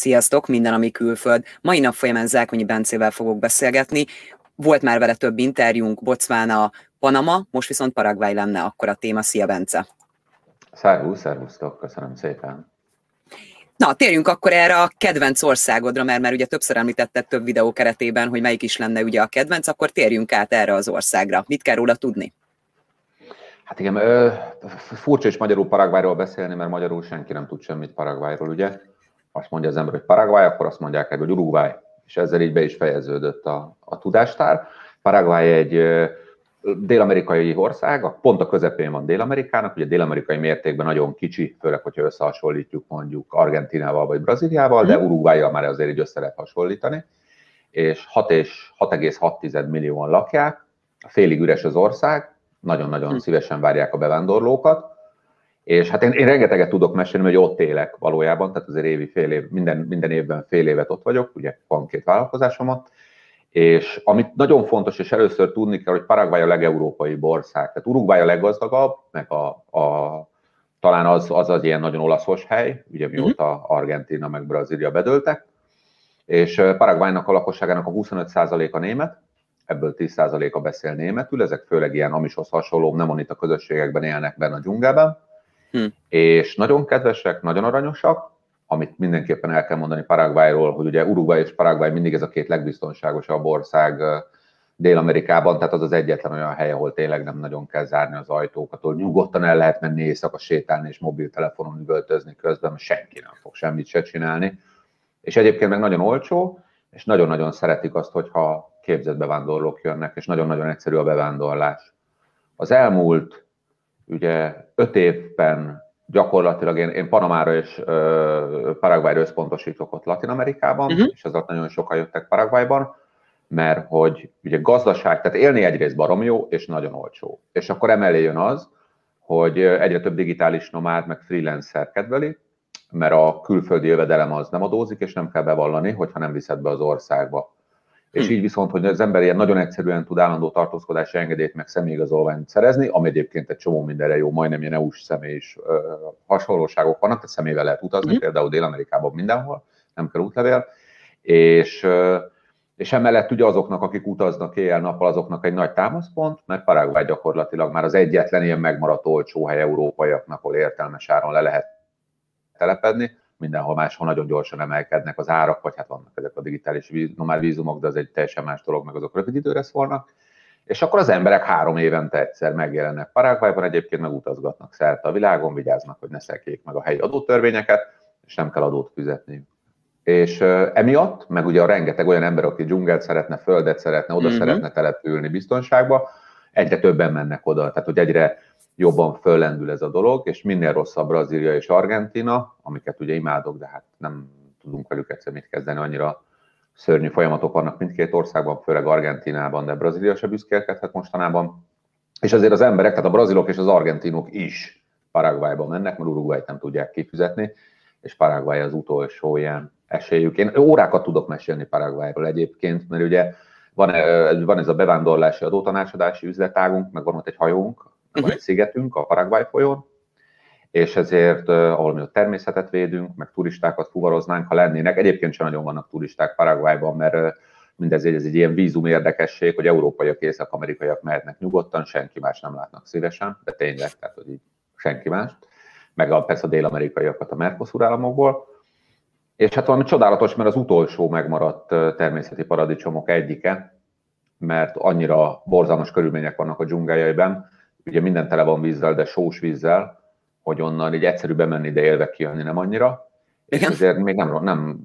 Sziasztok, minden, ami külföld. Mai nap folyamán Zákonyi Bencével fogok beszélgetni. Volt már vele több interjúnk, Botswana, Panama, most viszont Paraguay lenne akkor a téma. Szia, Bence! Szervusztok, köszönöm szépen! Na, térjünk akkor erre a kedvenc országodra, mert már ugye többször említetted több videó keretében, hogy melyik is lenne ugye a kedvenc, akkor térjünk át erre az országra. Mit kell róla tudni? Hát igen, furcsa is magyarul Paraguayról beszélni, mert magyarul senki nem tud semmit Paraguayról, ugye? Azt mondja az ember, hogy Paraguay, akkor azt mondják el, hogy Uruguay, és ezzel így be is fejeződött a tudástár. Paraguay egy dél-amerikai ország, pont a közepén van Dél-Amerikának, ugye dél-amerikai mértékben nagyon kicsi, főleg, hogyha összehasonlítjuk mondjuk Argentínával vagy Brazíliával, de Uruguayjal már azért így össze lehet hasonlítani, és 6,6 millióan lakják, félig üres az ország, nagyon-nagyon szívesen várják a bevándorlókat, és hát én rengeteget tudok mesélni, hogy ott élek valójában, tehát azért minden évben fél évet ott vagyok, ugye van két vállalkozásom ott, és amit nagyon fontos, és először tudni kell, hogy Paraguay a legeurópaibb ország, tehát Uruguay a leggazdagabb, meg talán az ilyen nagyon olaszos hely, ugye mióta Argentína meg Brazília bedőltek, és Paraguaynak a lakosságának a 25%-a német, ebből 10%-a beszél németül, ezek főleg ilyen amishoz hasonló, nem annyit a közösségekben élnek benne a dzsungában, és nagyon kedvesek, nagyon aranyosak, amit mindenképpen el kell mondani Paraguayról, hogy ugye Uruguay és Paraguay mindig ez a két legbiztonságosabb ország Dél-Amerikában, tehát az az egyetlen olyan hely, ahol tényleg nem nagyon kell zárni az ajtókat, hogy nyugodtan el lehet menni éjszaka sétálni és mobiltelefonon üvöltözni közben, senki nem fog semmit se csinálni. És egyébként meg nagyon olcsó, és nagyon-nagyon szeretik azt, hogyha képzett bevándorlók jönnek, és nagyon-nagyon egyszerű a bevándorlás. Az elmúlt ugye 5 évben gyakorlatilag én Panamára és Paraguayra összpontosítok ott Latin-Amerikában, és ezzel nagyon sokan jöttek Paraguayban, mert hogy ugye gazdaság, tehát élni egyrészt barom jó, és nagyon olcsó. És akkor emellé jön az, hogy egyre több digitális nomád, meg freelancer kedveli, mert a külföldi jövedelem az nem adózik, és nem kell bevallani, hogyha nem viszed be az országba. És így viszont, hogy az ember ilyen nagyon egyszerűen tud állandó tartózkodási engedélyt meg személyigazolványt szerezni, ami egyébként egy csomó mindenre jó, majdnem ilyen EU-s személyis hasonlóságok vannak, tehát személyvel lehet utazni, például Dél-Amerikában mindenhol, nem kell útlevél, és emellett ugye azoknak, akik utaznak éjjel-nappal, azoknak egy nagy támaszpont, mert Paraguay gyakorlatilag már az egyetlen ilyen megmaradt olcsó hely európaiaknak, ahol értelmes áron le lehet telepedni. Mindenhol máshol nagyon gyorsan emelkednek az árak, vagy hát vannak ezek a digitális nomád vízumok, de az egy teljesen más dolog, meg azok rövid időre szólnak. És akkor az emberek 3 évente egyszer megjelennek Paraguayban, egyébként megutazgatnak szerte a világon, vigyáznak, hogy ne szekjék meg a helyi adótörvényeket, és nem kell adót fizetni. És emiatt, meg ugye a rengeteg olyan ember, aki dzsungelt szeretne, földet szeretne, oda szeretne települni biztonságba, egyre többen mennek oda, tehát hogy egyre jobban föllendül ez a dolog, és minél rosszabb Brazília és Argentína, amiket ugye imádok, de hát nem tudunk velük egyszer mit kezdeni, annyira szörnyű folyamatok vannak mindkét országban, főleg Argentínában, de Brazília se büszkélkedhet mostanában. És azért az emberek, tehát a brazilok és az argentinok is Paraguayba mennek, mert Uruguayt nem tudják kifizetni, és Paraguay az utolsó ilyen esélyük. Én órákat tudok mesélni Paraguayról egyébként, mert ugye van ez a bevándorlási adótanácsadási üzletágunk, meg van ott egy hajónk, van egy szigetünk a Paraguay folyón, és ezért, ahol mi ott természetet védünk, meg turistákat fuvaroznánk, ha lennének. Egyébként sem nagyon vannak turisták Paraguayban, mert mindezért ez egy ilyen vízum érdekesség, hogy európaiak, észak-amerikaiak mehetnek nyugodtan, senki más nem látnak szívesen, de tényleg, tehát hogy így senki más. Meg persze a dél-amerikaiakat a Mercosur államokból. És hát valami csodálatos, mert az utolsó megmaradt természeti paradicsomok egyike, mert annyira borzalmas körülmények vannak a dzsungeljaiben, ugye minden tele van vízzel, de sós vízzel, hogy onnan így egyszerű bemenni, de élve kijönni nem annyira. Igen. És ezért még nem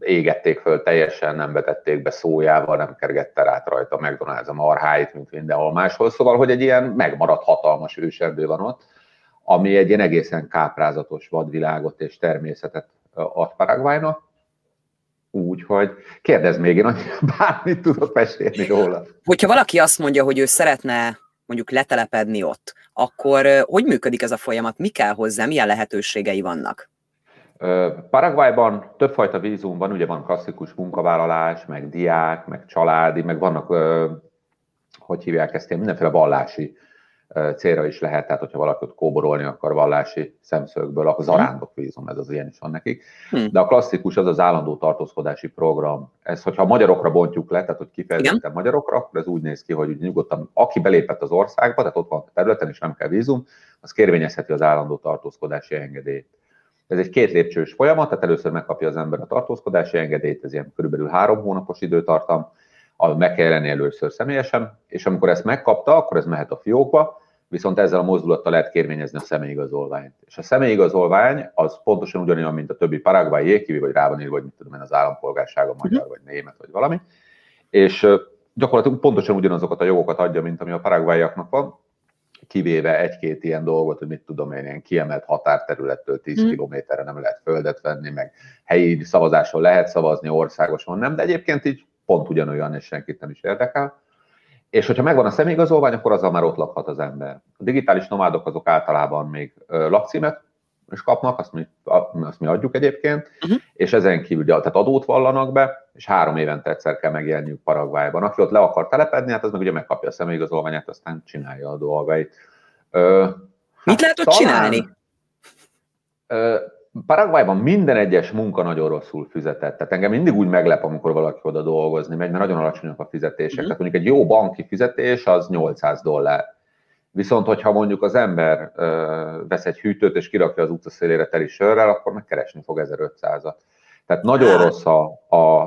égették föl teljesen, nem vetették be szójával, nem kergette át rajta McDonald's a marháit, mint mindenhol máshol. Szóval, hogy egy ilyen megmaradt hatalmas őserdő van ott, ami egy ilyen egészen káprázatos vadvilágot és természetet ad Paraguaynak. Úgyhogy kérdezd még, én annyira bármit tudok mesélni róla. Hogyha valaki azt mondja, hogy ő szeretne mondjuk letelepedni ott, akkor hogy működik ez a folyamat, mi kell hozzá, milyen lehetőségei vannak? Paraguayban többfajta vízum van, ugye van klasszikus munkavállalás, meg diák, meg családi, meg vannak, hogy hívják ezt, mindenféle vallási célra is lehet, tehát hogyha valaki ott kóborolni akar vallási szemszögből, akkor zarándok vízum, ez az ilyen is van nekik. De a klasszikus az az állandó tartózkodási program. Ez, hogyha magyarokra bontjuk le, tehát hogy kifejezetten igen, magyarokra, akkor ez úgy néz ki, hogy nyugodtan, aki belépett az országba, tehát ott van a területen és nem kell vízum, az kérvényezheti az állandó tartózkodási engedélyt. Ez egy két lépcsős folyamat, tehát először megkapja az ember a tartózkodási engedélyt, ez ilyen körülbelül 3 hónapos időtartam, meg kell jelenni először személyesen, és amikor ezt megkapta, akkor ez mehet a fiókba, viszont ezzel a mozdulattal lehet kérvényezni a személyigazolványt. És a személyigazolvány az pontosan ugyanolyan, mint a többi Paraguay jégkivi, vagy rá van írva, vagy mit tudom én, az állampolgársága magyar, vagy német, vagy valami. És gyakorlatilag pontosan ugyanazokat a jogokat adja, mint ami a paraguayiaknak van, kivéve egy-két ilyen dolgot, hogy mit tudom én, ilyen kiemelt határterülettől 10 kilométerre nem lehet földet venni, meg helyi szavazáson lehet szavazni, országosan nem, de egyébként így pont ugyanolyan, és senkit nem is érdekel. És hogyha megvan a személyigazolvány, akkor azzal már ott lakhat az ember. A digitális nomádok azok általában még lakcímet is kapnak, azt mi adjuk egyébként, és ezen kívül tehát adót vallanak be, és 3 évente egyszer kell megjelenniük Paraguayban. Aki ott le akar telepedni, hát az meg ugye megkapja a személyigazolványát, aztán csinálja a dolgait. Mit lehet ott csinálni? Paraguayban minden egyes munka nagyon rosszul fizetett. Tehát engem mindig úgy meglep, amikor valaki oda dolgozni megy, mert nagyon alacsonyak a fizetések. Tehát mondjuk egy jó banki fizetés az $800. Viszont hogyha mondjuk az ember vesz egy hűtőt és kirakja az utca szélére teli sörrel, akkor megkeresni fog 1500-at. Tehát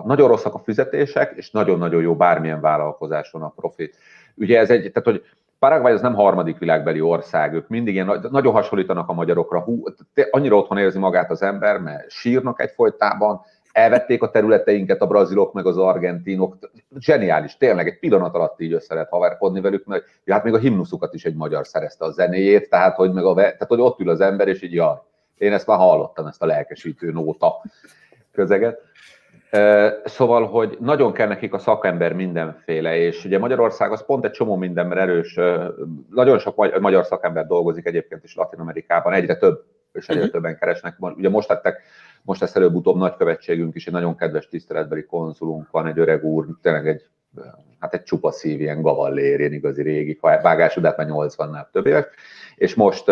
nagyon rosszak a fizetések, és nagyon-nagyon jó bármilyen vállalkozáson a profit. Ugye ez egy, tehát hogy Paraguay az nem harmadik világbeli ország, ők mindig ilyen, nagyon hasonlítanak a magyarokra. Annyira otthon érzi magát az ember, mert sírnak egyfolytában, elvették a területeinket a brazilok meg az argentinok. Zseniális, tényleg egy pillanat alatt így össze lehet haverkodni velük, mert ja, hát még a himnuszukat is egy magyar szerezte, a zenéjét, tehát hogy ott ül az ember, és így jaj, én ezt már hallottam, ezt a lelkesítő nóta közeget. Szóval, hogy nagyon kell nekik a szakember mindenféle, és ugye Magyarország az pont egy csomó mindenben erős, nagyon sok magyar szakember dolgozik egyébként is Latin-Amerikában, egyre több, és egyre többen keresnek. Ugye most lesz előbb-utóbb nagykövetségünk is, egy nagyon kedves tiszteletbeli konzulunk van, egy öreg úr, tényleg egy csupa szív, ilyen gavallér, én igazi régi vágású, de hát már 80-nál több évek, és most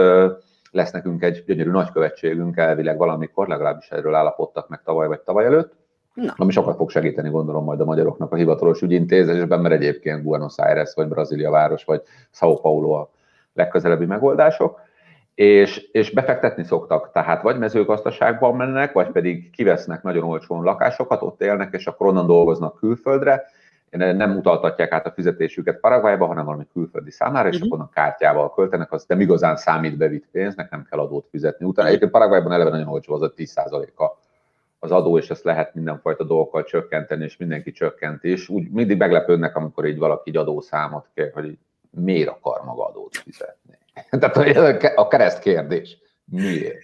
lesz nekünk egy gyönyörű nagykövetségünk elvileg valamikor, legalábbis erről állapodtak meg tavaly vagy tavaly előtt. Na. Ami sokat fog segíteni, gondolom, majd a magyaroknak a hivatalos ügyintézésben, mert egyébként Buenos Aires, vagy Brazília város, vagy São Paulo a legközelebbi megoldások, és befektetni szoktak, tehát vagy mezőgazdaságban mennek, vagy pedig kivesznek nagyon olcsón lakásokat, ott élnek, és akkor onnan dolgoznak külföldre, nem utaltatják át a fizetésüket Paraguayba, hanem valami külföldi számára, és akkor a kártyával költenek, azt nem igazán számít bevitt pénznek, nem kell adót fizetni. Utána egyébként Paraguayban eleve nagyon olcsó, az a 10%-a az adó, és ezt lehet mindenfajta dolgokkal csökkenteni, és mindenki csökkent is. Úgy mindig meglepődnek, amikor így valaki így adószámot kér, hogy miért akar maga adót fizetni. Tehát a kereszt kérdés, miért?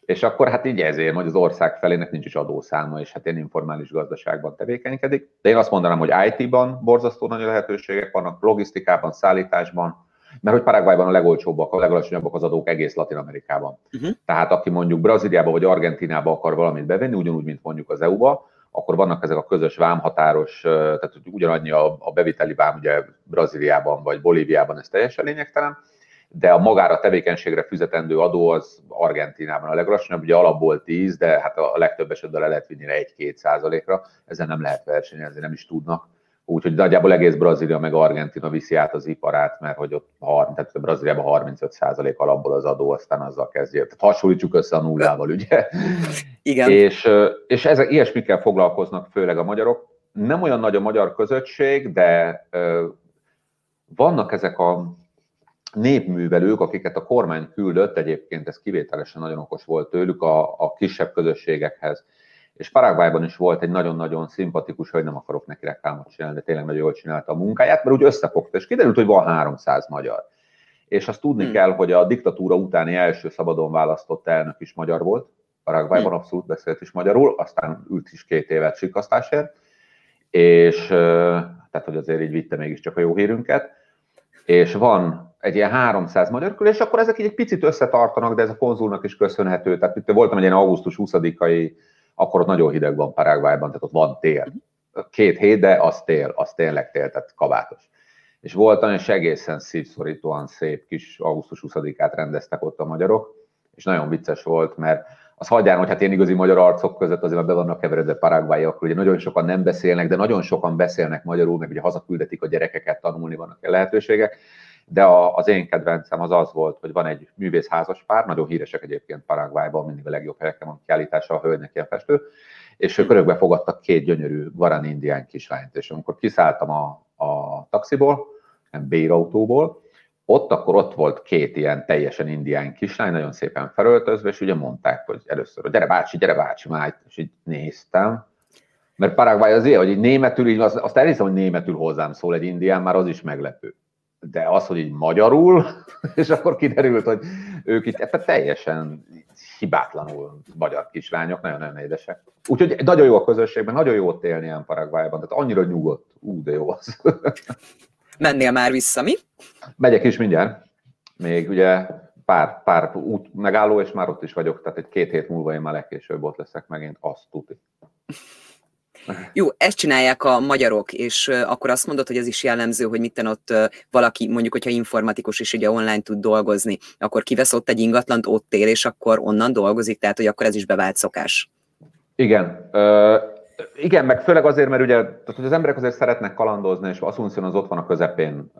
És akkor hát így ezért, hogy az ország felének nincs is adószáma, és hát ilyen informális gazdaságban tevékenykedik. De én azt mondanám, hogy IT-ban borzasztó nagy lehetőségek vannak, logisztikában, szállításban, mert hogy Paraguayban a legolcsóbbak, a legalacsonyabbak az adók egész Latin-Amerikában. Tehát aki mondjuk Brazíliába vagy Argentínába akar valamit bevenni, ugyanúgy, mint mondjuk az EU-ba, akkor vannak ezek a közös vámhatáros, tehát ugyanannyi a beviteli vám, ugye Brazíliában vagy Bolíviában, ez teljesen lényegtelen, de a magára tevékenységre fizetendő adó az Argentínában a legalacsonyabb, ugye alapból 10, de hát a legtöbb esetben le lehet vinni 1-2%-ra, ezzel nem lehet versenyezni, nem is tudnak. Úgyhogy nagyjából egész Brazília meg Argentína viszi át az iparát, mert hogy ott tehát a Brazíliában 35% alapból az adó, aztán azzal kezdjél. Tehát hasonlítsuk össze a nullával, ugye? Igen. És ezek ilyesmikkel foglalkoznak főleg a magyarok. Nem olyan nagy a magyar közösség, de vannak ezek a népművelők, akiket a kormány küldött, egyébként ez kivételesen nagyon okos volt tőlük a kisebb közösségekhez. És Paraguayban is volt egy nagyon-nagyon szimpatikus, hogy nem akarok neki reklámot csinálni, de tényleg nagyon jól csinálta a munkáját, mert úgy összefogta, és kiderült, hogy van 300 magyar. És azt tudni kell, hogy a diktatúra utáni első szabadon választott elnök is magyar volt, Paraguayban abszolút beszélt is magyarul, aztán ült is 2 évet sikasztásért, és tehát, hogy azért így vitte mégiscsak a jó hírünket, és van egy ilyen 300 magyar körül, és akkor ezek így egy picit összetartanak, de ez a konzulnak is köszönhető. Tehát itt voltam egy ilyen augusztus 20-ai, akkor ott nagyon hideg van Paraguayban, tehát ott van tél. 2 hét, de az tényleg tél, tehát kabátos. és volt olyan, és egészen szívszorítóan szép kis augusztus 20-át rendeztek ott a magyarok, és nagyon vicces volt, mert az hagyján, hogy hát én igazi magyar arcok között azért be vannak keveredve paraguayiak, ugye nagyon sokan nem beszélnek, de nagyon sokan beszélnek magyarul, meg ugye hazaküldetik a gyerekeket, tanulni vannak lehetőségek, de az én kedvencem az az volt, hogy van egy művészházas pár, nagyon híresek egyébként Paraguayban, mindig a legjobb helyeken van kiállítása, a hölgynek ilyen festő, és ők örökbe fogadtak két gyönyörű guarani indián kislányt, és amikor kiszálltam a taxiból, nem bérautóból, ott volt két ilyen teljesen indián kislány, nagyon szépen felöltözve, és ugye mondták, hogy először, hogy gyere bácsi, máj, és így néztem. Mert Paraguay az ilyen, hogy így németül, így azt elhiszem, hogy németül hozzám szól egy indián, már az is meglepő. De az, hogy így magyarul, és akkor kiderült, hogy ők itt teljesen hibátlanul magyar kislányok, nagyon-nagyon édesek. Úgyhogy nagyon jó a közösségben, nagyon jó ott élni ilyen Paraguayban, tehát annyira nyugodt, de jó az. Mennél már vissza, mi? Megyek is mindjárt. Még ugye pár út megálló, és már ott is vagyok, tehát egy-két hét múlva én már legkésőbb ott leszek megint, azt tuti. Jó, ezt csinálják a magyarok, és akkor azt mondod, hogy ez is jellemző, hogy mitten ott valaki, mondjuk, hogyha informatikus is ugye online tud dolgozni, akkor kivesz ott egy ingatlant, ott él, és akkor onnan dolgozik, tehát hogy akkor ez is bevált szokás. Igen. Igen, meg főleg azért, mert ugye hogy az emberek azért szeretnek kalandozni, és Asunción az ott van a közepén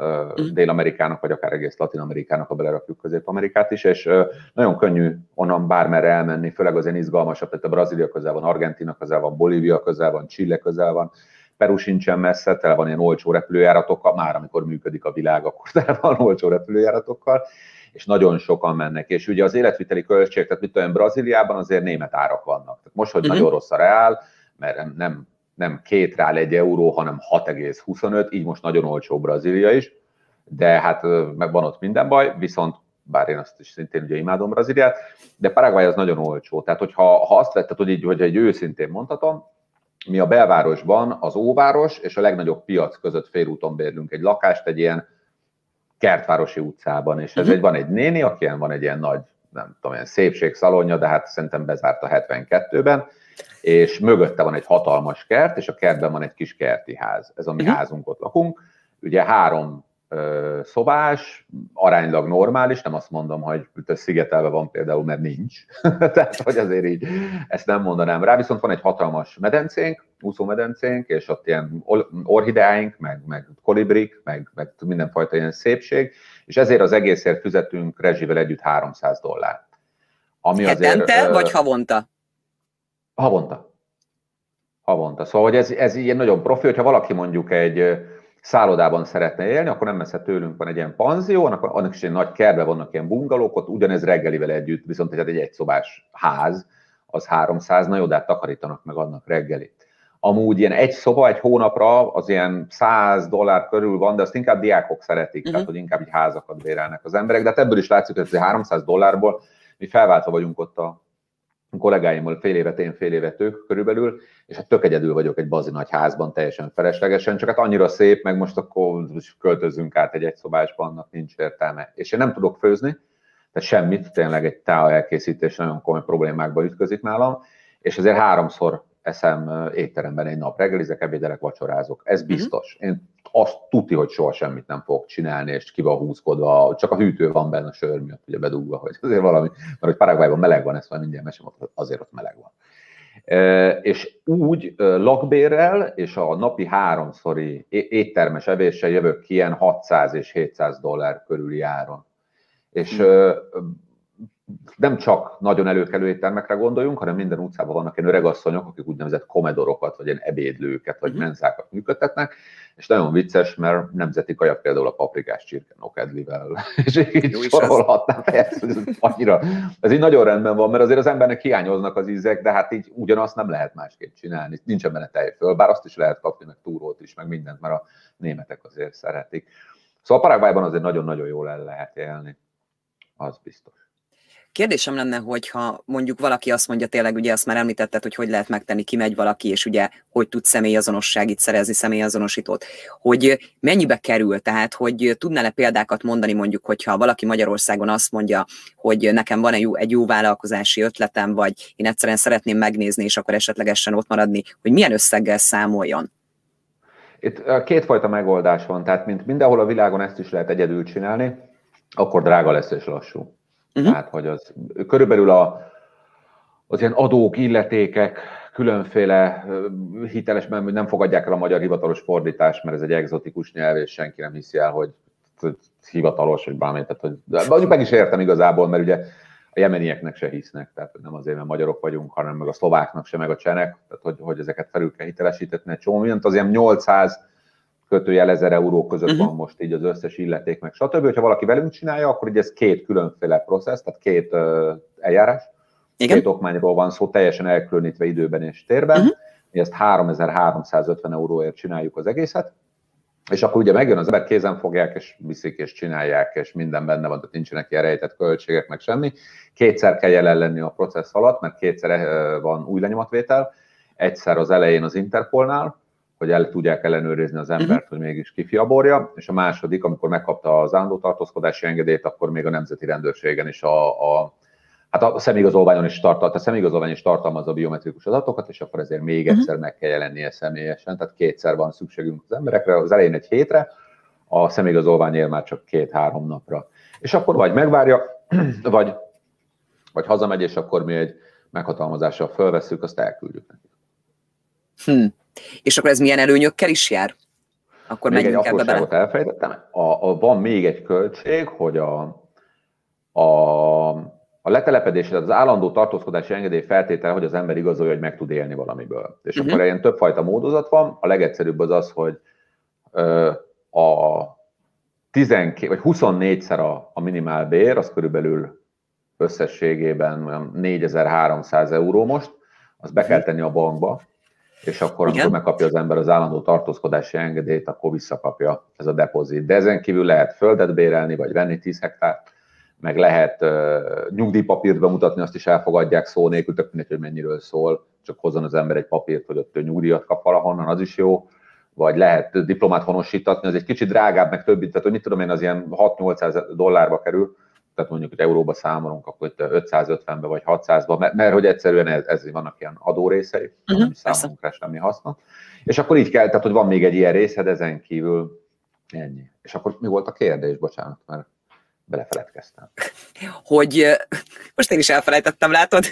Dél-Amerikának, vagy akár egész Latin-Amerikának, ha belerakjuk Közép-Amerikát is, és nagyon könnyű onnan bármerre elmenni, főleg azért izgalmasabb, tehát a Brazília közel van, Argentína közel van, Bolívia közel van, Chile közel van, Peru sincsen messze, tele van ilyen olcsó repülőjáratokkal, már amikor működik a világ, akkor tele van olcsó repülőjáratokkal, és nagyon sokan mennek. És ugye az életviteli költség, tehát mit tudom, Brazíliában azért német árak vannak. Tehát most, hogy nagyon rossz a reál, mert nem 2 reál 1 euró, hanem 6,25, így most nagyon olcsó Brazília is, de hát meg van ott minden baj, viszont bár én azt is szintén ugye imádom Brazíliát, de Paraguay az nagyon olcsó, tehát hogyha azt vetted, hogy egy őszintén mondhatom, mi a belvárosban az óváros és a legnagyobb piac között félúton bérlünk egy lakást egy ilyen kertvárosi utcában, és ez van egy néni, akinek van egy ilyen nagy, nem tudom, ilyen szépségszalonja, de hát szerintem bezárt a 72-ben, és mögötte van egy hatalmas kert, és a kertben van egy kis kerti ház. Ez a mi házunk, ott lakunk. Ugye 3 szobás, aránylag normális, nem azt mondom, hogy szigetelve van például, mert nincs. Tehát, hogy azért így ezt nem mondanám rá. Viszont van egy hatalmas medencénk, úszómedencénk, és ott ilyen orhideáink, meg kolibrik, meg mindenfajta ilyen szépség, és ezért az egészért fizetünk rezsivel együtt $300. Ami hetente azért, vagy havonta? Havonta. Szóval, hogy ez ilyen nagyon profi, hogyha valaki mondjuk egy szállodában szeretne élni, akkor nem messze tőlünk van egy ilyen panzió, annak is egy nagy kertben vannak ilyen bungalók, ott ugyanez reggelivel együtt, viszont egy egyszobás ház, az 300, na jó, de takarítanak meg annak reggelit. Amúgy ilyen egy szoba egy hónapra az ilyen $100 körül van, de azt inkább diákok szeretik, tehát hogy inkább így házakat bérelnek az emberek, de hát ebből is látszik, hogy ez $300-ból mi felváltva vagyunk ott a kollégáimmal, fél évet én, fél évet ők körülbelül, és hát tök egyedül vagyok egy bazi nagy házban, teljesen feleslegesen, csak hát annyira szép, meg most akkor költözünk át egy egyszobásba, annak nincs értelme. És én nem tudok főzni, tehát semmit, tényleg egy tála elkészítés nagyon komoly problémákba ütközik nálam, és azért 3-szor eszem étteremben egy nap, reggelizek, ebédelek, vacsorázok. Ez biztos. Én azt tuti, hogy soha semmit nem fogok csinálni, és ki van húzkodva, csak a hűtő van benne a sör miatt, ugye bedugva, hogy azért valami, mert hogy Paraguayban meleg van, ezt már mindjárt mesem, azért ott meleg van. És úgy lakbérrel, és a napi 3-szori éttermes evéssel jövök ki ilyen $600 és $700 körüli áron. És nem csak nagyon előkelő éttermekre gondoljunk, hanem minden utcában vannak ilyen öregasszonyok, akik úgynevezett komedorokat, vagy ilyen ebédlőket, vagy menzákat működtetnek, és nagyon vicces, mert nemzeti kaja például a paprikás csirke nokedlivel, és így sorolhatnám, persze, ez így nagyon rendben van, mert azért az embernek hiányoznak az ízek, de hát így ugyanazt nem lehet másképp csinálni, nincsen benne tejföl, bár azt is lehet kapni, meg túrót is, meg mindent, mert a németek azért szeretik. Szóval Paraguayban azért nagyon-nagyon jól el lehet élni, az biztos. Kérdésem lenne, hogyha mondjuk valaki azt mondja, tényleg ugye azt már említetted, hogy lehet megtenni, kimegy valaki, és ugye hogy tud személyazonosságit szerezni, személyazonosítót, hogy mennyibe kerül, tehát hogy tudnál-e példákat mondani mondjuk, hogyha valaki Magyarországon azt mondja, hogy nekem van egy jó vállalkozási ötletem, vagy én egyszerűen szeretném megnézni, és akkor esetlegesen ott maradni, hogy milyen összeggel számoljon? Itt kétfajta megoldás van, tehát mint mindenhol a világon ezt is lehet egyedül csinálni, akkor drága lesz és lassú. Uh-huh. Tehát, hogy az körülbelül az ilyen adók, illetékek, különféle hiteles, mert nem fogadják el a magyar hivatalos fordítást, mert ez egy egzotikus nyelv, és senki nem hiszi el, hogy hivatalos, vagy bármi. Mondjuk meg is értem igazából, mert ugye a jemenieknek se hisznek, tehát nem azért, mert magyarok vagyunk, hanem meg a szlováknak se, meg a csenek, tehát hogy ezeket felül kell hitelesítetni egy csomó mindent, az ilyen 800-1000 euró között van most így az összes illeték, meg stb. Hogyha valaki velünk csinálja, akkor ugye ez két különféle processz, tehát két eljárás. Igen. Két okmányról van szó, teljesen elkülönítve időben és térben. Uh-huh. Mi ezt 3350 euróért csináljuk az egészet, és akkor ugye megjön az ember, kézen fogják, és viszik, és csinálják, és minden benne van, tehát nincsenek ilyen rejtett költségek, meg semmi. Kétszer kell jelen lenni a processz alatt, mert kétszer van új lenyomatvétel, egyszer az elején az Interpolnál, hogy el tudják ellenőrizni az embert, hogy mégis kifiaborja, és a második, amikor megkapta az állandó tartózkodási engedélyt, akkor még a nemzeti rendőrségen is a személyigazolványon is tartalmaz, a személyigazolvány is tartalmazza a biometrikus adatokat, és akkor ezért még egyszer meg kell jelennie személyesen, tehát kétszer van szükségünk az emberekre, az elején egy hétre, a személyigazolványért már csak 2-3 napra. És akkor vagy megvárja, vagy hazamegy, és akkor mi egy meghatalmazással fölvesszük, azt elküldjük nekik. És akkor ez milyen előnyökkel is jár? Akkor még egy apróságot elfejtettem. Van még egy költség, hogy a letelepedés, tehát az állandó tartózkodási engedély feltétele, hogy az ember igazolja, hogy meg tud élni valamiből. És akkor ilyen többfajta módozat van. A legegyszerűbb az az, hogy a 12 vagy 24-szer a minimálbér, az körülbelül összességében 4300 euró most, azt be kell tenni a bankba, és akkor, amikor megkapja az ember az állandó tartózkodási engedélyt, akkor visszakapja ez a depozit. De ezen kívül lehet földet bérelni, vagy venni 10 hektárt, meg lehet nyugdíjpapírt bemutatni, azt is elfogadják szó nélkül, tök mindegy, hogy mennyiről szól, csak hozzon az ember egy papírt, hogy ott nyugdíjat kap valahonnan, az is jó, vagy lehet diplomát honosítatni, az egy kicsit drágább, meg több, tehát hogy mit tudom én, az ilyen $600-800 kerül, tehát mondjuk, hogy euróba számolunk, akkor itt 550-be vagy 600-ba, mert hogy egyszerűen ez vannak ilyen adórészei, nem számunkra semmi haszna. És akkor így kell, tehát hogy van még egy ilyen részed, ezen kívül ennyi. És akkor mi volt a kérdés, bocsánat, mert belefeledkeztem. Hogy most én is elfelejtettem, látod?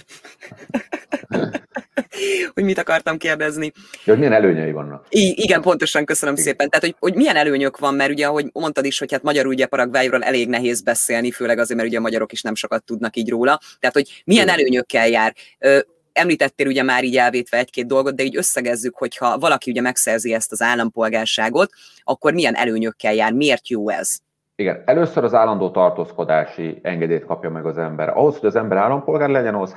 Hogy mit akartam kérdezni. De hogy milyen előnyei vannak? Igen, pontosan, köszönöm szépen. Tehát, hogy milyen előnyök van, mert ugye, ahogy mondtad is, hogy hát magyarul ugye Paraguayról elég nehéz beszélni, főleg azért, mert ugye a magyarok is nem sokat tudnak így róla. Tehát, hogy milyen előnyökkel jár? Említettél ugye már így elvétve egy-két dolgot, de így összegezzük, hogyha valaki ugye megszerzi ezt az állampolgárságot, akkor milyen előnyökkel jár? Miért jó ez? Igen, először az állandó tartózkodási engedélyt kapja meg az ember. Ahhoz, hogy az ember állampolgár legyen, ahhoz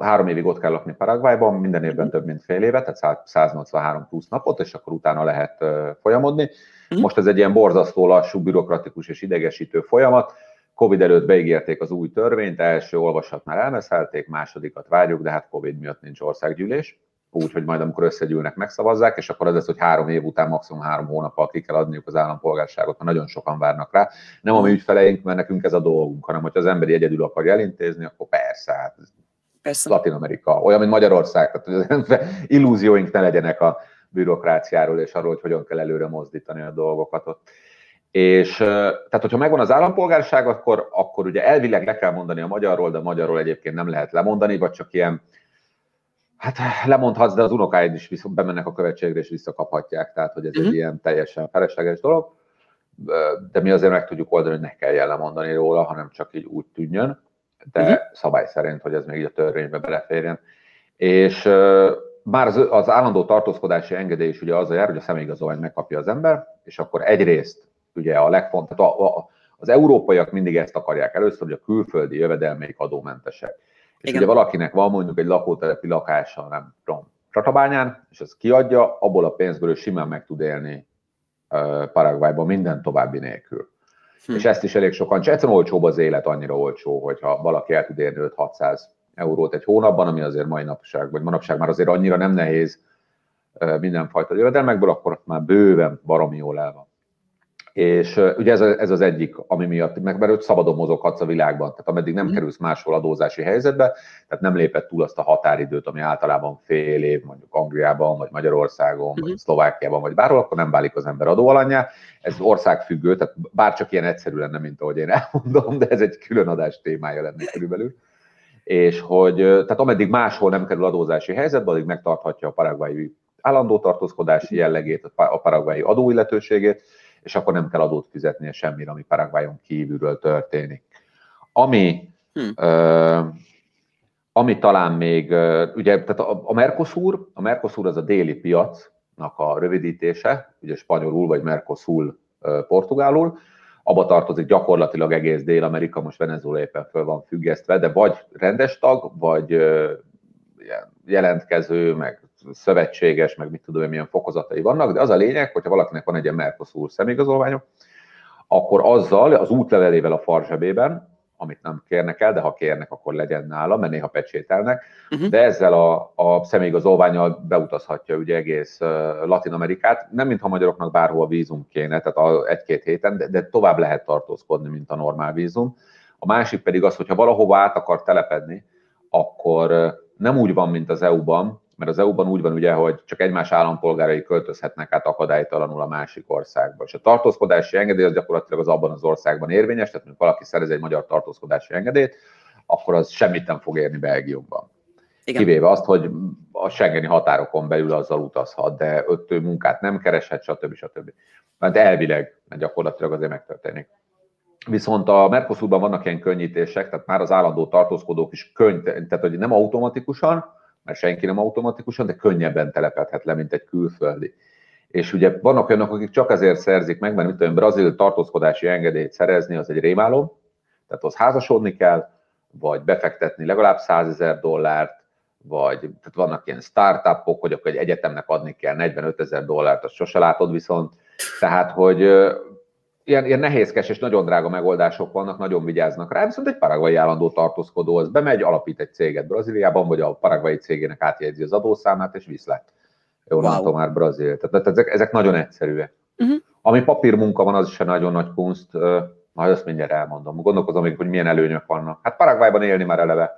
3 évig ott kell lakni Paraguayban, minden évben több mint fél évet, tehát 183 plusz napot, és akkor utána lehet folyamodni. Most ez egy ilyen borzasztó lassú, bürokratikus és idegesítő folyamat. Covid előtt beígérték az új törvényt, első olvasat már elmeszelték, másodikat várjuk, de hát Covid miatt nincs országgyűlés. Úgyhogy majd amikor összegyűlnek, megszavazzák, és akkor az lesz, hogy 3 év után maximum 3 hónappal ki kell adniuk az állampolgárságot, mert nagyon sokan várnak rá. Nem a mi ügyfeleink, mert nekünk ez a dolgunk, hanem hogyha az emberi egyedül akarja elintézni, akkor persze, hát Latin-Amerika, olyan, mint Magyarország, tehát illúzióink ne legyenek a bürokráciáról, és arról, hogy hogyan kell előre mozdítani a dolgokat ott. És tehát, hogyha megvan az állampolgárság, akkor ugye elvileg le kell mondani a magyarról, de a magyarról egyébként nem lehet lemondani, vagy csak ilyen. Hát lemondhatsz, de az unokáid is bemennek a követségre, és visszakaphatják, tehát hogy ez egy ilyen teljesen felesleges dolog, de mi azért meg tudjuk oldani, hogy ne kelljen lemondani róla, hanem csak így úgy tűnjön, de szabály szerint, hogy ez még így a törvénybe beleférjen. És már az állandó tartózkodási engedély is ugye azzal jár, hogy a személyigazolványt megkapja az ember, és akkor egyrészt ugye a legfontosabb, az európaiak mindig ezt akarják először, hogy a külföldi jövedelmeik adómentesek. És igen. Ugye valakinek van mondjuk egy lakótelepi lakása, nem tudom, Csatabányán, és ezt kiadja, abból a pénzből ő simán meg tud élni Paraguayban minden további nélkül. És ezt is elég sokan, és egyszerűen olcsóbb az élet, annyira olcsó, hogyha valaki el tud érni 5-600 eurót egy hónapban, ami azért manapság már azért annyira nem nehéz mindenfajta jövedelmekből, akkor ott már bőven baromi jól el van. És ugye ez az egyik, ami miatt, mert szabadon mozoghatsz a világban, tehát ameddig nem kerülsz máshol adózási helyzetbe, tehát nem lépett túl azt a határidőt, ami általában fél év, mondjuk Angliában, vagy Magyarországon, vagy Szlovákiában, vagy bárhol, akkor nem válik az ember adóalanyjá. Ez országfüggő, tehát bárcsak ilyen egyszerű lenne, mint ahogy én elmondom, de ez egy külön adás témája lenne körülbelül. És hogy, tehát ameddig máshol nem kerül adózási helyzetbe, addig megtarthatja a paraguayi állandó tartózkodási jellegét, a paraguayi adóilletőségét, és akkor nem kell adót fizetnie semmire, ami Paraguayon kívülről történik. Ami talán még, ugye, tehát a Mercosur az a déli piacnak a rövidítése, ugye spanyolul vagy Mercosul portugálul, abba tartozik gyakorlatilag egész Dél-Amerika, most Venezuela éppen föl van függesztve, de vagy rendes tag, vagy jelentkező, meg szövetséges, meg mit tudom én, milyen fokozatai vannak, de az a lényeg, hogyha valakinek van egy ilyen Mercosur személyigazolványa, akkor azzal, az útlevelével a farzsebében, amit nem kérnek el, de ha kérnek, akkor legyen nála, mert néha pecsételnek, de ezzel a személyigazolvánnyal beutazhatja ugye egész Latin-Amerikát, nem mintha magyaroknak bárhol vízum kéne, tehát egy-két héten, de tovább lehet tartózkodni, mint a normál vízum. A másik pedig az, hogyha valahova át akar telepedni, akkor nem úgy van, mint az EU-ban, mert az EU-ban úgy van ugye, hogy csak egymás állampolgárai költözhetnek át akadálytalanul a másik országba. És a tartózkodási engedély az gyakorlatilag az abban az országban érvényes, tehát amikor valaki szerez egy magyar tartózkodási engedélyt, akkor az semmit nem fog érni Belgiumban. Igen. Kivéve azt, hogy a schengeni határokon belül azzal utazhat, de ott ő munkát nem kereshet, stb. Mert elvileg, gyakorlatilag azért megtörténik. Viszont a Mercosurban vannak ilyen könnyítések, tehát már az állandó tartózkodók is tehát hogy nem automatikusan, mert senki nem automatikusan, de könnyebben telepedhet le, mint egy külföldi. És ugye vannak olyanok, akik csak azért szerzik meg, mert brazil tartózkodási engedélyt szerezni, az egy rémálom, tehát az házasodni kell, vagy befektetni legalább $100,000, vagy tehát vannak ilyen startupok, hogy akkor egy egyetemnek adni kell $45,000, azt sose látod viszont. Tehát, hogy ilyen nehézkes és nagyon drága megoldások vannak, nagyon vigyáznak rá, viszont egy paraguayi állandó tartózkodó az bemegy, alapít egy céget Brazíliában, vagy a paraguayi cégének átjegyzi az adószámát, és viszlát. Jól látom már Brazília. Tehát ezek nagyon egyszerűek. Ami papírmunka van, az is egy nagyon nagy kunst, majd azt mindjárt elmondom. Gondolkozom még, hogy milyen előnyök vannak. Hát Paraguayban élni már eleve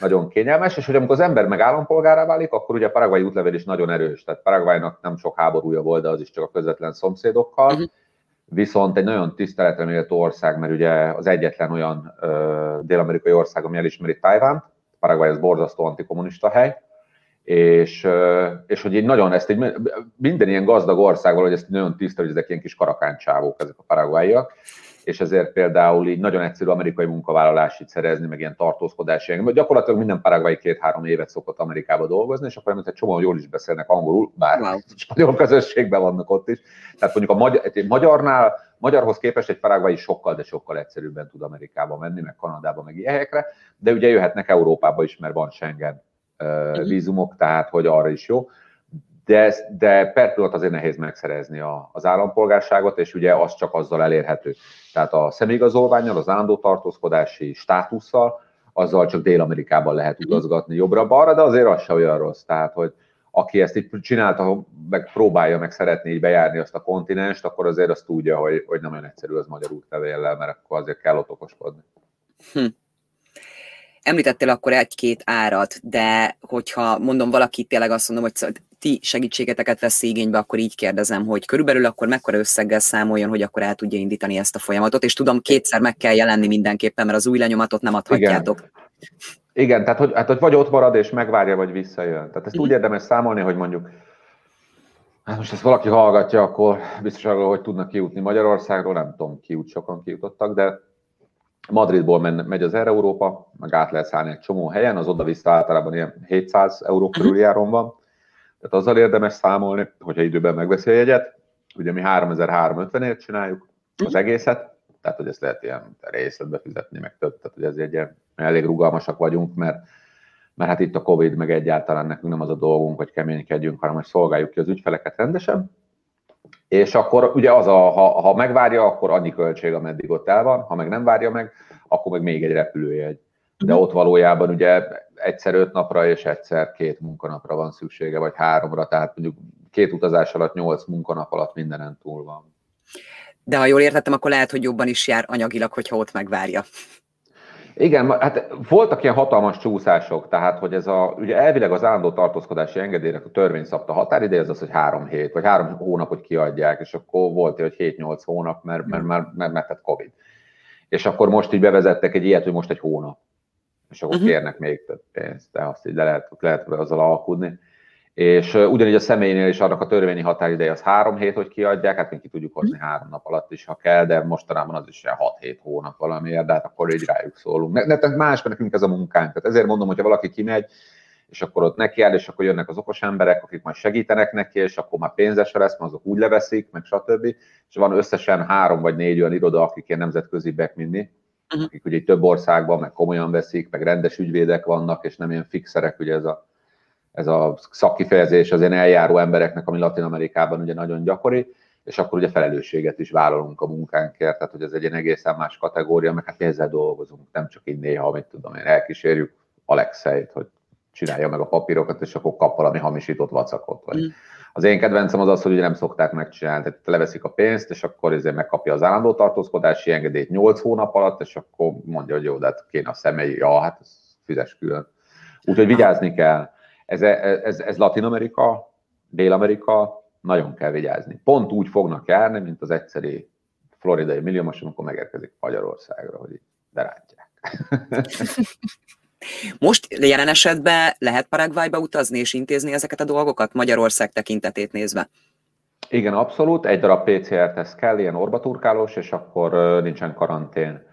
nagyon kényelmes, és hogy amikor az ember meg állampolgárá válik, akkor ugye a paraguayi útlevél is nagyon erős. Tehát Paraguaynak nem sok háborúja volt, de az is csak a közvetlen szomszédokkal. Viszont egy nagyon tiszteletre méltó ország, mert ugye az egyetlen olyan dél-amerikai ország, ami elismeri Tajvánt, Paraguay az borzasztó antikommunista hely, és hogy így nagyon ezt így, minden ilyen gazdag országgal, hogy ezt nagyon tiszteli, ezek ilyen kis karakáncsávók ezek a paraguayiak, és ezért például így nagyon egyszerű amerikai munkavállalást így szerezni, meg ilyen tartózkodási, mert gyakorlatilag minden paraguayi 2-3 évet szokott Amerikába dolgozni, és akkor mint egy csomóan jól is beszélnek angolul, bár spanyol közösségben vannak ott is. Tehát mondjuk magyarhoz képest egy paraguayi sokkal, de sokkal egyszerűbben tud Amerikába menni, meg Kanadába, meg ilyen helyekre, de ugye jöhetnek Európába is, mert van Schengen vízumok, tehát hogy arra is jó. De per pillanat azért nehéz megszerezni az állampolgárságot, és ugye az csak azzal elérhető. Tehát a személyigazolvánnyal, az állandó tartózkodási státusszal, azzal csak Dél-Amerikában lehet utazgatni jobbra-balra, de azért az se olyan rossz. Tehát, hogy aki ezt így csinálta, meg próbálja, meg szeretné így bejárni azt a kontinenst, akkor azért azt tudja, hogy nem olyan egyszerű az magyar útlevéllel, mert akkor azért kell ott okoskodni. Említettél akkor egy-két árat, de hogyha mondom valaki tényleg azt mondom, hogy ti segítségeteket veszi igénybe, akkor így kérdezem, hogy körülbelül akkor mekkora összeggel számoljon, hogy akkor el tudja indítani ezt a folyamatot, és tudom, kétszer meg kell jelenni mindenképpen, mert az új lenyomatot nem adhatjátok. Igen, tehát hogy vagy ott marad és megvárja, vagy visszajön. Tehát ezt úgy érdemes számolni, hogy mondjuk, hát most ezt valaki hallgatja, akkor biztos arról, hogy tudnak kijutni Magyarországról, nem tudom, sokan kijutottak, de Madridból megy az Air Európa, meg át lehet szállni egy csomó helyen, az oda-vissza általában ilyen 700 euró körüli áron van. Tehát azzal érdemes számolni, hogyha időben megveszi a jegyet. Ugye mi 3350-ért csináljuk az egészet, tehát hogy ezt lehet ilyen részletbe fizetni, meg több, tehát hogy ezért ilyen elég rugalmasak vagyunk, mert hát itt a Covid, meg egyáltalán nekünk nem az a dolgunk, hogy keménykedjünk, hanem hogy szolgáljuk ki az ügyfeleket rendesen. És akkor ugye ha megvárja, akkor annyi költség, ameddig ott el van, ha meg nem várja meg, akkor meg még egy repülőjegy. De ott valójában ugye egyszer 5 napra és egyszer 2 munkanapra van szüksége, vagy 3-ra, tehát mondjuk 2 utazás alatt 8 munkanap alatt mindenen túl van. De ha jól értettem, akkor lehet, hogy jobban is jár anyagilag, hogyha ott megvárja. Igen, hát voltak ilyen hatalmas csúszások, tehát hogy ez ugye elvileg az állandó tartózkodási engedélynek a törvény szabta határideje, az az, hogy 3 hét, vagy 3 hónap, hogy kiadják, és akkor volt, hogy 7-8 hónap, mert tehát Covid. És akkor most így bevezettek egy ilyet, hogy most 1 hónap, és akkor kérnek még több pénzt, de azt így lehet azzal alkudni. És ugyanígy a személynél is annak a törvényi határideje az 3 hét, hogy kiadják, hát mi ki tudjuk hozni 3 nap alatt is, ha kell, de mostanában az is ilyen 6-7 hónap valamiért, de hát akkor így rájuk szólunk. Tehát más, mert nekünk ez a munkánk. Tehát ezért mondom, hogyha valaki kimegy, és akkor ott nekiáll, és akkor jönnek az okos emberek, akik majd segítenek neki, és akkor már pénzesre lesz, mert azok úgy leveszik, meg stb. És van összesen 3 vagy 4 olyan iroda, akik ilyen nemzetközibbek mindig, akik ugye több országban, meg komolyan veszik, meg rendes ügyvédek vannak, és nem ilyen fixerek, ugye ez a szakkifejezés az ilyen eljáró embereknek, ami Latin-Amerikában ugye nagyon gyakori, és akkor ugye felelősséget is vállalunk a munkánkért, tehát hogy ez egy ilyen egészen más kategória, meg hát ezzel dolgozunk, nem csak így néha, amit tudom én, elkísérjük Alexeit, hogy csinálja meg a papírokat, és akkor kap valami hamisított vacakot. Vagy. Az én kedvencem az, hogy ugye nem szokták megcsinálni, tehát leveszik a pénzt, és akkor ezért megkapja az állandó tartózkodási engedélyt 8 hónap alatt, és akkor mondja, hogy jó, de hát kéne a személy, ja, hát ez fizes külön. Úgyhogy vigyázni kell. Ez Latin-Amerika, Dél-Amerika, nagyon kell vigyázni. Pont úgy fognak járni, mint az egyszeri floridai milliómos, amikor megérkezik Magyarországra, hogy berántják. Most jelen esetben lehet Paraguayba utazni és intézni ezeket a dolgokat Magyarország tekintetét nézve? Igen, abszolút. 1 darab PCR-teszt kell, ilyen orbaturkálós, és akkor nincsen karantén.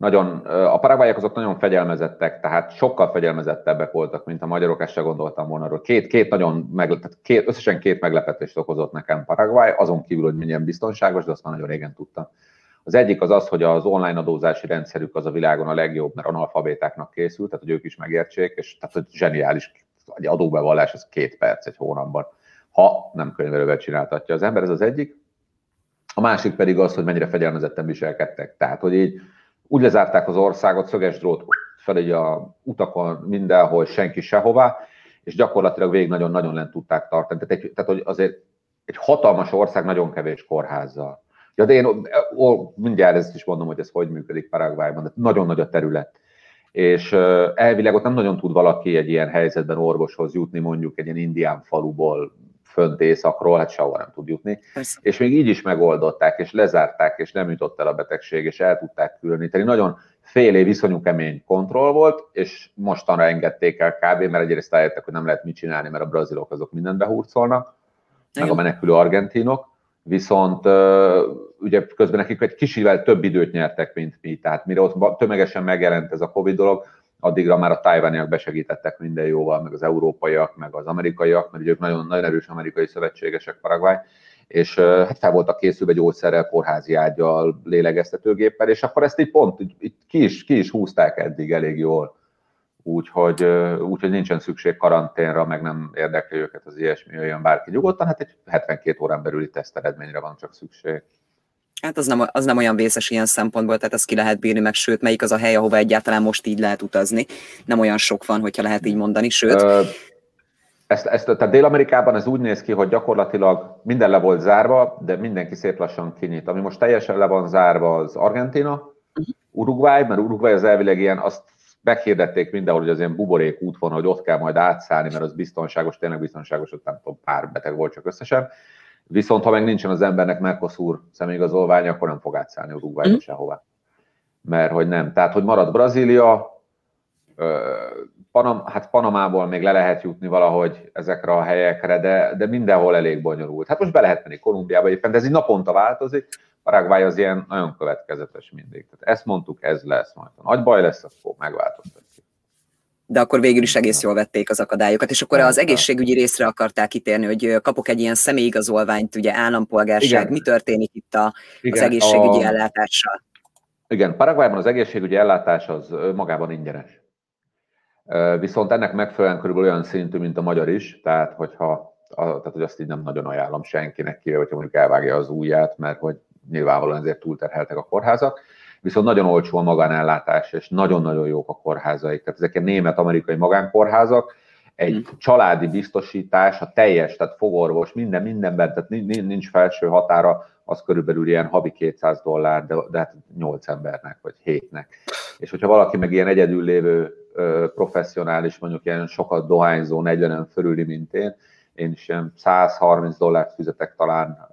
A paraguayok azok nagyon fegyelmezettek, tehát sokkal fegyelmezettebbek voltak, mint a magyarok, ezt se gondoltam volna. Összesen 2 meglepetést okozott nekem Paraguay, azon kívül, hogy milyen biztonságos, de azt már nagyon régen tudtam. Az egyik az, hogy az online adózási rendszerük az a világon a legjobb, mert analfabétáknak készült, tehát hogy ők is megértsék, és tehát hogy zseniális adóbevallás, az 2 perc 1 hónapban, ha nem könyvelővel csináltatja az ember, ez az egyik. A másik pedig az, hogy mennyire fegyelmezetten viselkedtek. Tehát, hogy így úgy lezárták az országot, szöges drót felé a utakon mindenhol, senki sehová, és gyakorlatilag végig nagyon-nagyon lent tudták tartani. Tehát hogy azért egy hatalmas ország nagyon kevés kórházzal. Ja, de én mindjárt ezt is mondom, hogy ez hogy működik Paraguayban, de nagyon nagy a terület. És elvileg ott nem nagyon tud valaki egy ilyen helyzetben orvoshoz jutni, mondjuk egy ilyen indián faluból, fönt északról, hát sehova nem tud jutni. Persze. És még így is megoldották, és lezárták, és nem jutott el a betegség, és el tudták különíteni. Nagyon fél év iszonyú kemény kontroll volt, és mostanra engedték el kb., mert egyrészt rájöttek, hogy nem lehet mit csinálni, mert a brazilok azok mindent behurcolnak, meg a menekülő argentinok, viszont ugye közben nekik egy kicsivel több időt nyertek, mint mi, tehát mire ott tömegesen megjelent ez a Covid dolog, addigra már a tajvániak besegítettek minden jóval, meg az európaiak, meg az amerikaiak, mert ők nagyon erős amerikai szövetségesek Paraguay, és hát fel voltak készülve gyógyszerrel, kórházi ággyal, lélegeztetőgéppel, és akkor ezt így pont így ki is húzták eddig elég jól. Úgyhogy nincsen szükség karanténra, meg nem érdekli őket az ilyesmi, jöjjön bárki nyugodtan, hát egy 72 órán belüli teszteredményre van csak szükség. Hát az nem olyan vészes ilyen szempontból, tehát ezt ki lehet bírni, meg sőt, melyik az a hely, ahova egyáltalán most így lehet utazni. Nem olyan sok van, hogyha lehet így mondani, sőt. Tehát Dél-Amerikában ez úgy néz ki, hogy gyakorlatilag minden le volt zárva, de mindenki szép lassan kinyit. Ami most teljesen le van zárva, az Argentína, Uruguay, mert Uruguay az elvileg ilyen, azt meghirdették mindenhol, hogy az ilyen buborék útvonal, hogy ott kell majd átszállni, mert az biztonságos, tényleg biztonságos, ott nem tudom, pár beteg volt csak összesen. Viszont ha meg nincsen az embernek Mercosur személyigazolványa, akkor nem fog átszállni Uruguayba sehová. Mert hogy nem. Tehát, hogy marad Brazília, Panamából még le lehet jutni valahogy ezekre a helyekre, de mindenhol elég bonyolult. Hát most be lehet menni Kolumbiába éppen, de ez így naponta változik. Paraguay az ilyen nagyon következetes mindig. Tehát ezt mondtuk, ez lesz majd. Ha nagy baj lesz, akkor megváltoztatjuk. De akkor végül is egész jól vették az akadályokat, és akkor az egészségügyi részre akarták kitérni, hogy kapok egy ilyen személyigazolványt, ugye állampolgárság, mi történik itt az egészségügyi ellátással? Igen, Paraguayban az egészségügyi ellátás az magában ingyenes. Viszont ennek megfelelően körülbelül olyan szintű, mint a magyar is, tehát hogy azt így nem nagyon ajánlom senkinek, kivéve, hogyha mondjuk elvágja az ujját, mert hogy nyilvánvalóan ezért túlterheltek a kórházak. Viszont nagyon olcsó a magánellátás, és nagyon-nagyon jók a kórházaik. Tehát ezek a német-amerikai magánkórházak, egy családi biztosítás, a teljes, tehát fogorvos, mindenben, tehát nincs felső határa, az körülbelül ilyen havi $200, de hát 8 embernek, vagy 7-nek. És hogyha valaki meg ilyen egyedül lévő professzionális, mondjuk ilyen sokat dohányzó, 40-en fölüli, mint én is ilyen $130 fizetek talán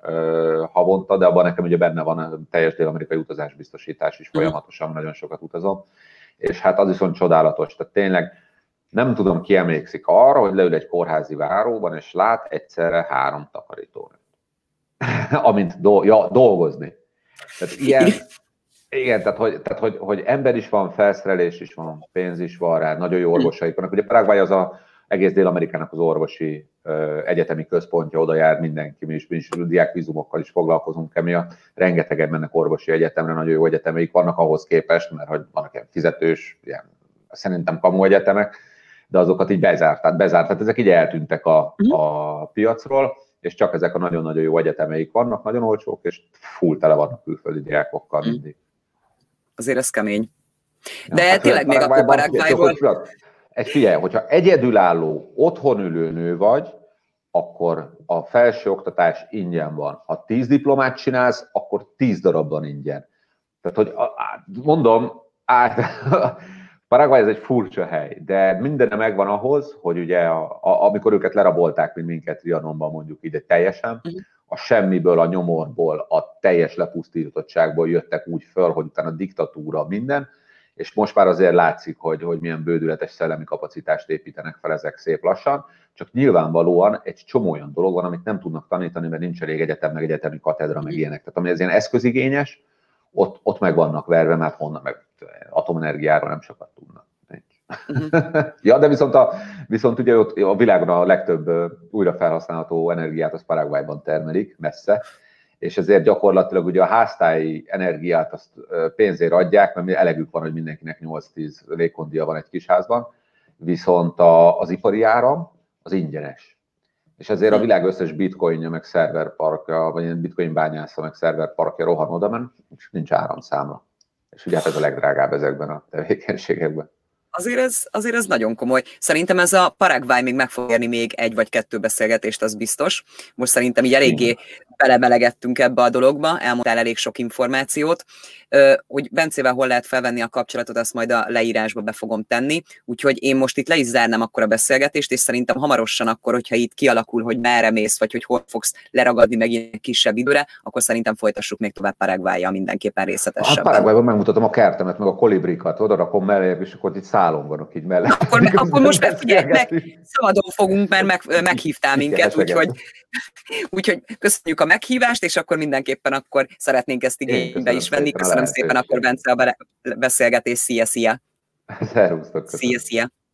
havonta, de abban nekem ugye benne van a teljes dél-amerikai utazásbiztosítás is, folyamatosan nagyon sokat utazom, és hát az viszont csodálatos, tehát tényleg nem tudom, ki emlékszik arra, hogy leül egy kórházi váróban, és lát egyszerre 3 takarítónőt, amint dolgozni. Tehát ilyen, igen, tehát hogy ember is van, felszerelés is van, pénz is van rá, nagyon jó orvosaik vannak. Ugye Paraguay az a egész Dél-Amerikának az orvosi egyetemi központja, oda jár mindenki, mi is diákvízumokkal is foglalkozunk emiatt, rengetegen mennek orvosi egyetemre, nagyon jó egyetemeik vannak ahhoz képest, mert hogy vannak ilyen fizetős, ilyen, szerintem kamu egyetemek, de azokat így bezárt, tehát ezek így eltűntek a piacról, és csak ezek a nagyon-nagyon jó egyetemeik vannak, nagyon olcsók, és full tele vannak külföldi diákokkal mindig. Azért ez kemény. De ja, hát tényleg még a Paraguayból... Figyelj, hogyha egyedülálló, otthon ülő nő vagy, akkor a felsőoktatás ingyen van. Ha 10 diplomát csinálsz, akkor 10 darabban ingyen. Tehát, hogy Paraguay ez egy furcsa hely, de mindenne megvan ahhoz, hogy ugye amikor őket lerabolták, mint minket Trianonban mondjuk ide teljesen, a semmiből, a nyomorból, a teljes lepusztítottságból jöttek úgy föl, hogy utána diktatúra, minden, és most már azért látszik, hogy milyen bődületes szellemi kapacitást építenek fel ezek szép lassan, csak nyilvánvalóan egy csomó olyan dolog van, amit nem tudnak tanítani, mert nincs elég egyetem, meg egyetemi katedra, meg ilyenek. Tehát ami az ilyen eszközigényes, ott meg vannak verve, mert honnan meg atomenergiáról nem sokat tudnak. Ja, de viszont ugye ott a világon a legtöbb újrafelhasználható energiát az Paraguayban termelik, messze, és ezért gyakorlatilag ugye a háztáji energiát azt pénzért adják, mert elegük van, hogy mindenkinek 8-10 légkondia van egy kis házban, viszont az ipari áram az ingyenes. És ezért a világ összes bitcoinja, meg szerverparkja, vagy ilyen bitcoin bányásza, meg szerverparkja rohan oda, mert nincs áramszámla. És ugye hát ez a legdrágább ezekben a tevékenységekben. Azért ez nagyon komoly. Szerintem ez a Paraguay még meg fog érni még 1 vagy 2 beszélgetést, az biztos. Most szerintem így eléggé belemelegettünk ebbe a dologba, elmondtál elég sok információt. Hogy Bencével hol lehet felvenni a kapcsolatot, azt majd a leírásba be fogom tenni. Úgyhogy én most itt le is zárnám akkor a beszélgetést, és szerintem hamarosan akkor, hogyha itt kialakul, hogy merre mész, vagy hogy hol fogsz leragadni megint kisebb időre, akkor szerintem folytassuk még tovább Paraguayyal mindenképpen részletesebben. A Paraguayban megmutatom a kertemet, meg a kolibrikat, oda rakom mellé, és akkor itt vannak így mellett. Akkor most figyelj, szabadon fogunk, mert meghívtál minket, úgyhogy köszönjük a meghívást, és akkor mindenképpen akkor szeretnénk ezt igénybe is venni. Köszönöm szépen, akkor Bence, a beszélgetés. Szia! Szervusztok! Szia!